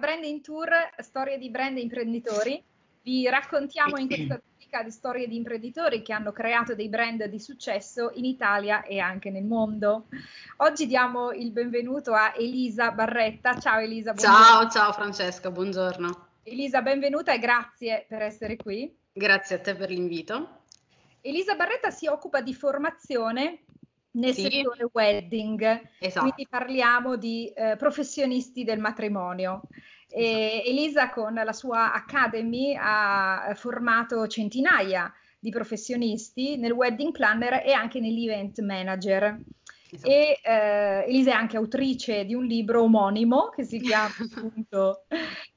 Brand in Tour, storie di brand e imprenditori. Vi raccontiamo in questa rubrica di storie di imprenditori che hanno creato dei brand di successo in Italia e anche nel mondo. Oggi diamo il benvenuto a Elisa Barretta. Ciao Elisa. Buongiorno. Ciao Francesca, buongiorno. Elisa, benvenuta e grazie per essere qui. Grazie a te per l'invito. Elisa Barretta si occupa di formazione nel settore wedding, esatto. Quindi parliamo di professionisti del matrimonio. E Elisa con la sua Academy ha formato centinaia di professionisti nel wedding planner e anche nell'event manager. Esatto. E Elisa è anche autrice di un libro omonimo che si chiama appunto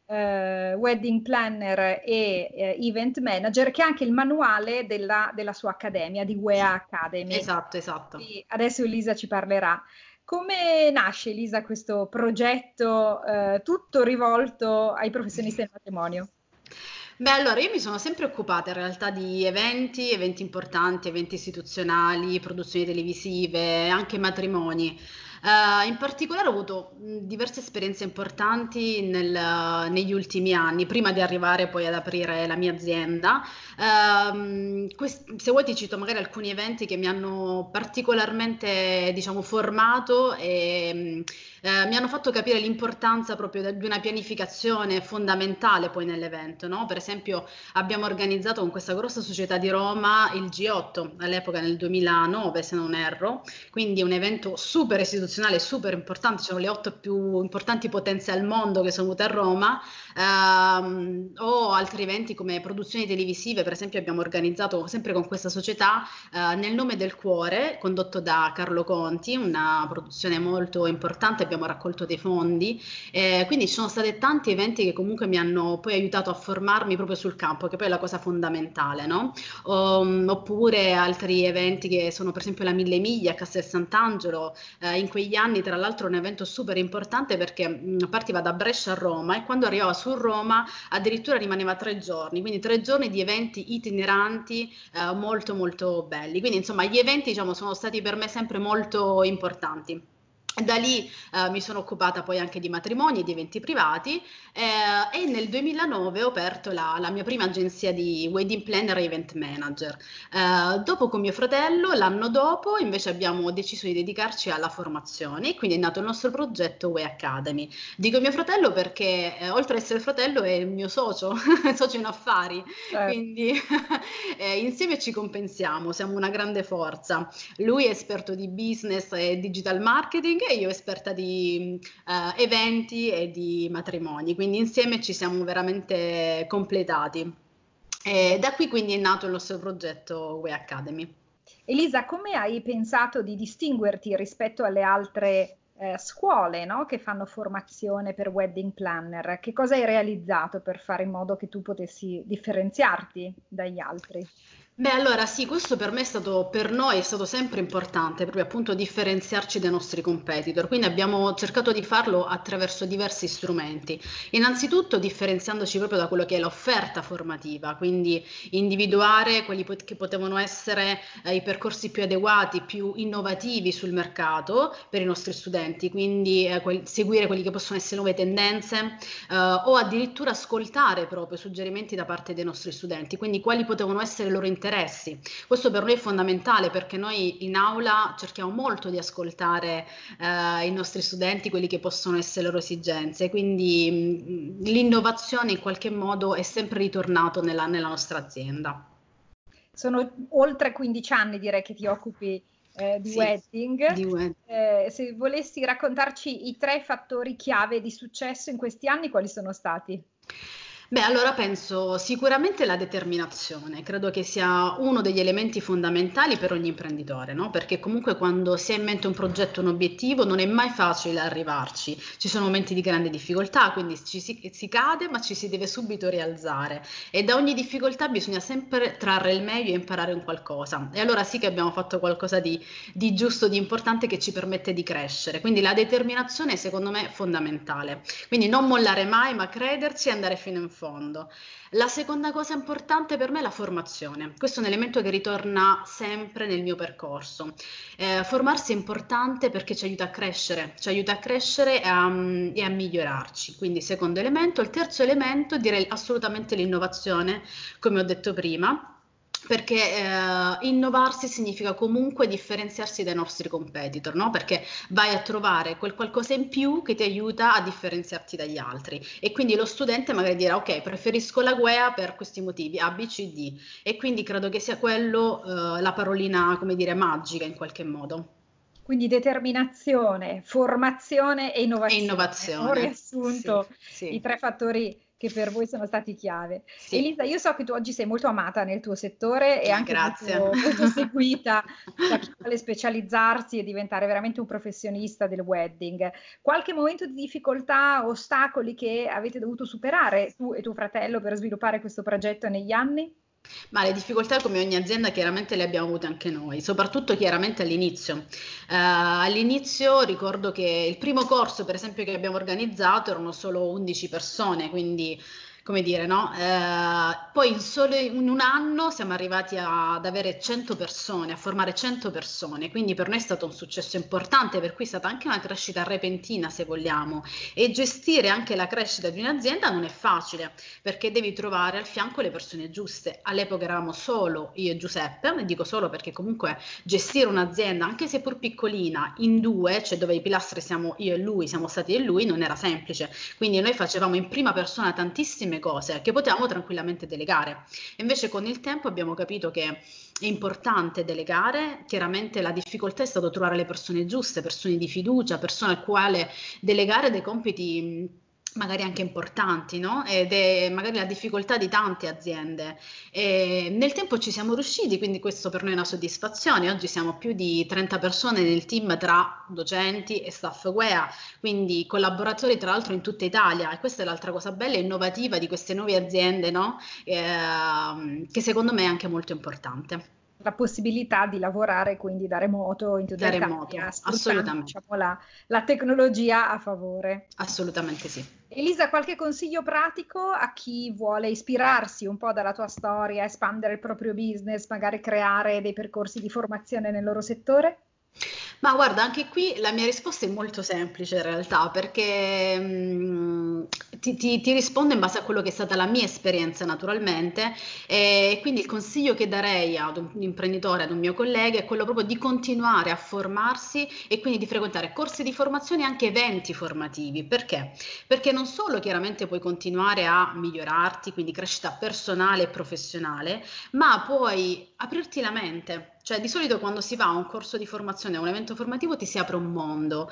Wedding Planner e Event Manager, che è anche il manuale della sua accademia, di WEA Academy. Esatto. Quindi adesso Elisa ci parlerà. Come nasce, Elisa, questo progetto tutto rivolto ai professionisti del matrimonio? Beh, allora io mi sono sempre occupata in realtà di eventi importanti, eventi istituzionali, produzioni televisive, anche matrimoni. In particolare ho avuto diverse esperienze importanti negli ultimi anni, prima di arrivare poi ad aprire la mia azienda. Se vuoi ti cito magari alcuni eventi che mi hanno particolarmente, diciamo, formato e mi hanno fatto capire l'importanza proprio di una pianificazione fondamentale poi nell'evento, no? Per esempio abbiamo organizzato con questa grossa società di Roma il G8, all'epoca nel 2009 se non erro, quindi un evento super istituzionale, super importante, sono le 8 più importanti potenze al mondo che sono venute a Roma, o altri eventi come produzioni televisive. Per esempio abbiamo organizzato sempre con questa società Nel nome del cuore, condotto da Carlo Conti, una produzione molto importante, abbiamo raccolto dei fondi, quindi ci sono stati tanti eventi che comunque mi hanno poi aiutato a formarmi proprio sul campo, che poi è la cosa fondamentale, no? Oppure altri eventi che sono per esempio la Mille Miglia a Castel Sant'Angelo, in quegli anni tra l'altro un evento super importante perché partiva da Brescia a Roma e quando arrivava su Roma addirittura rimaneva 3 giorni, quindi 3 giorni di eventi itineranti molto molto belli, quindi insomma gli eventi, diciamo, sono stati per me sempre molto importanti. Da lì mi sono occupata poi anche di matrimoni e di eventi privati, e nel 2009 ho aperto la mia prima agenzia di wedding planner e event manager. Dopo con mio fratello, l'anno dopo invece abbiamo deciso di dedicarci alla formazione, quindi è nato il nostro progetto WEA Academy. Dico mio fratello perché oltre ad essere fratello è il mio socio, socio in affari, quindi insieme ci compensiamo, siamo una grande forza. Lui è esperto di business e digital marketing, e io esperta di eventi e di matrimoni, quindi insieme ci siamo veramente completati. E da qui quindi è nato il nostro progetto WEA Academy. Elisa, come hai pensato di distinguerti rispetto alle altre scuole, no? Che fanno formazione per wedding planner? Che cosa hai realizzato per fare in modo che tu potessi differenziarti dagli altri? Beh, allora sì, questo per me è stato sempre importante, proprio appunto differenziarci dai nostri competitor, quindi abbiamo cercato di farlo attraverso diversi strumenti, innanzitutto differenziandoci proprio da quello che è l'offerta formativa, quindi individuare quelli che potevano essere i percorsi più adeguati, più innovativi sul mercato per i nostri studenti, quindi seguire quelli che possono essere nuove tendenze, o addirittura ascoltare proprio suggerimenti da parte dei nostri studenti, quindi quali potevano essere i loro interessi. Questo per noi è fondamentale perché noi in aula cerchiamo molto di ascoltare i nostri studenti, quelli che possono essere le loro esigenze, quindi l'innovazione in qualche modo è sempre ritornato nella nostra azienda. Sono oltre 15 anni direi che ti occupi di wedding. Se volessi raccontarci i 3 fattori chiave di successo in questi anni, quali sono stati? Beh, allora penso sicuramente la determinazione, credo che sia uno degli elementi fondamentali per ogni imprenditore, no? Perché comunque quando si ha in mente un progetto, un obiettivo, non è mai facile arrivarci, ci sono momenti di grande difficoltà, quindi si cade ma ci si deve subito rialzare e da ogni difficoltà bisogna sempre trarre il meglio e imparare un qualcosa, e allora sì che abbiamo fatto qualcosa di giusto, di importante, che ci permette di crescere, quindi la determinazione secondo me è fondamentale, quindi non mollare mai ma crederci e andare fino in fondo. fondo. La seconda cosa importante per me è la formazione. Questo è un elemento che ritorna sempre nel mio percorso. Formarsi è importante perché ci aiuta a crescere e a migliorarci. Quindi secondo elemento. Il terzo elemento direi assolutamente l'innovazione, come ho detto prima. Perché innovarsi significa comunque differenziarsi dai nostri competitor, no? Perché vai a trovare quel qualcosa in più che ti aiuta a differenziarti dagli altri, e quindi lo studente magari dirà ok, preferisco la WEA per questi motivi A, B, C, D, e quindi credo che sia quello la parolina, come dire, magica in qualche modo. Quindi determinazione, formazione e innovazione. E innovazione. Ho riassunto sì. I tre fattori che per voi sono stati chiave. Sì. Elisa, io so che tu oggi sei molto amata nel tuo settore e anche molto seguita da chi vuole specializzarsi e diventare veramente un professionista del wedding. Qualche momento di difficoltà, ostacoli che avete dovuto superare tu e tuo fratello per sviluppare questo progetto negli anni? Ma le difficoltà, come ogni azienda, chiaramente le abbiamo avute anche noi, soprattutto chiaramente all'inizio. All'inizio ricordo che il primo corso, per esempio, che abbiamo organizzato erano solo 11 persone, quindi come dire, no? Poi in un anno siamo arrivati ad avere 100 persone, a formare 100 persone, quindi per noi è stato un successo importante, per cui è stata anche una crescita repentina, se vogliamo, e gestire anche la crescita di un'azienda non è facile, perché devi trovare al fianco le persone giuste. All'epoca eravamo solo io e Giuseppe, e dico solo perché comunque gestire un'azienda, anche se pur piccolina, in due, cioè dove i pilastri siamo io e lui, siamo stati io e lui, non era semplice, quindi noi facevamo in prima persona tantissime cose che potevamo tranquillamente delegare. Invece con il tempo abbiamo capito che è importante delegare. Chiaramente la difficoltà è stata trovare le persone giuste, persone di fiducia, persone al quale delegare dei compiti magari anche importanti, no? Ed è magari la difficoltà di tante aziende, e nel tempo ci siamo riusciti, quindi questo per noi è una soddisfazione. Oggi siamo più di 30 persone nel team tra docenti e staff WEA, quindi collaboratori tra l'altro in tutta Italia, e questa è l'altra cosa bella e innovativa di queste nuove aziende, no? Che secondo me è anche molto importante. La possibilità di lavorare quindi da remoto, in tutta Italia, assolutamente, diciamo, la tecnologia a favore. Assolutamente sì. Elisa, qualche consiglio pratico a chi vuole ispirarsi un po' dalla tua storia, espandere il proprio business, magari creare dei percorsi di formazione nel loro settore? Ma guarda, anche qui la mia risposta è molto semplice in realtà, perché ti rispondo in base a quello che è stata la mia esperienza naturalmente, e quindi il consiglio che darei ad un imprenditore, ad un mio collega, è quello proprio di continuare a formarsi e quindi di frequentare corsi di formazione e anche eventi formativi. Perché? Perché non solo chiaramente puoi continuare a migliorarti, quindi crescita personale e professionale, ma puoi aprirti la mente. Cioè di solito quando si va a un corso di formazione, a un evento formativo, ti si apre un mondo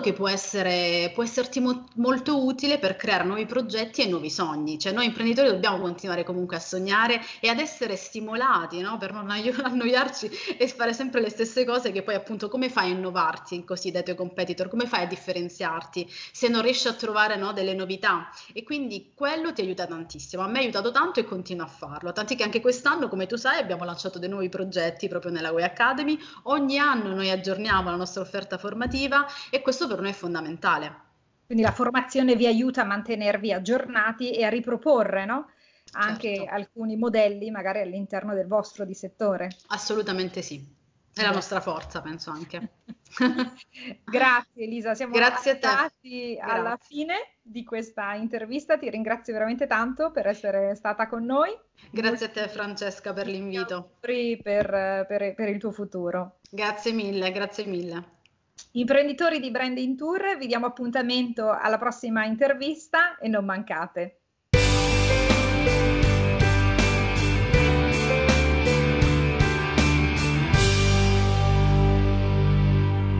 che può esserti molto utile per creare nuovi progetti e nuovi sogni. Cioè noi imprenditori dobbiamo continuare comunque a sognare e ad essere stimolati, no? Per non annoiarci e fare sempre le stesse cose, che poi appunto come fai a innovarti così dai tuoi competitor, come fai a differenziarti se non riesci a trovare, no, delle novità, e quindi quello ti aiuta tantissimo. A me ha aiutato tanto e continuo a farlo, tanti che anche quest'anno, come tu sai, abbiamo lanciato dei nuovi progetti proprio nella WEA Academy. Ogni anno noi aggiorniamo la nostra offerta formativa e questo per noi è fondamentale. Quindi la formazione vi aiuta a mantenervi aggiornati e a riproporre, no? Anche certo. Alcuni modelli magari all'interno del vostro di settore. Assolutamente sì. È la nostra forza, penso anche. Grazie Elisa, siamo arrivati alla fine di questa intervista, ti ringrazio veramente tanto per essere stata con noi. Grazie a te Francesca per l'invito. Per il tuo futuro. Grazie mille, grazie mille. Imprenditori di Brand in Tour, vi diamo appuntamento alla prossima intervista e non mancate.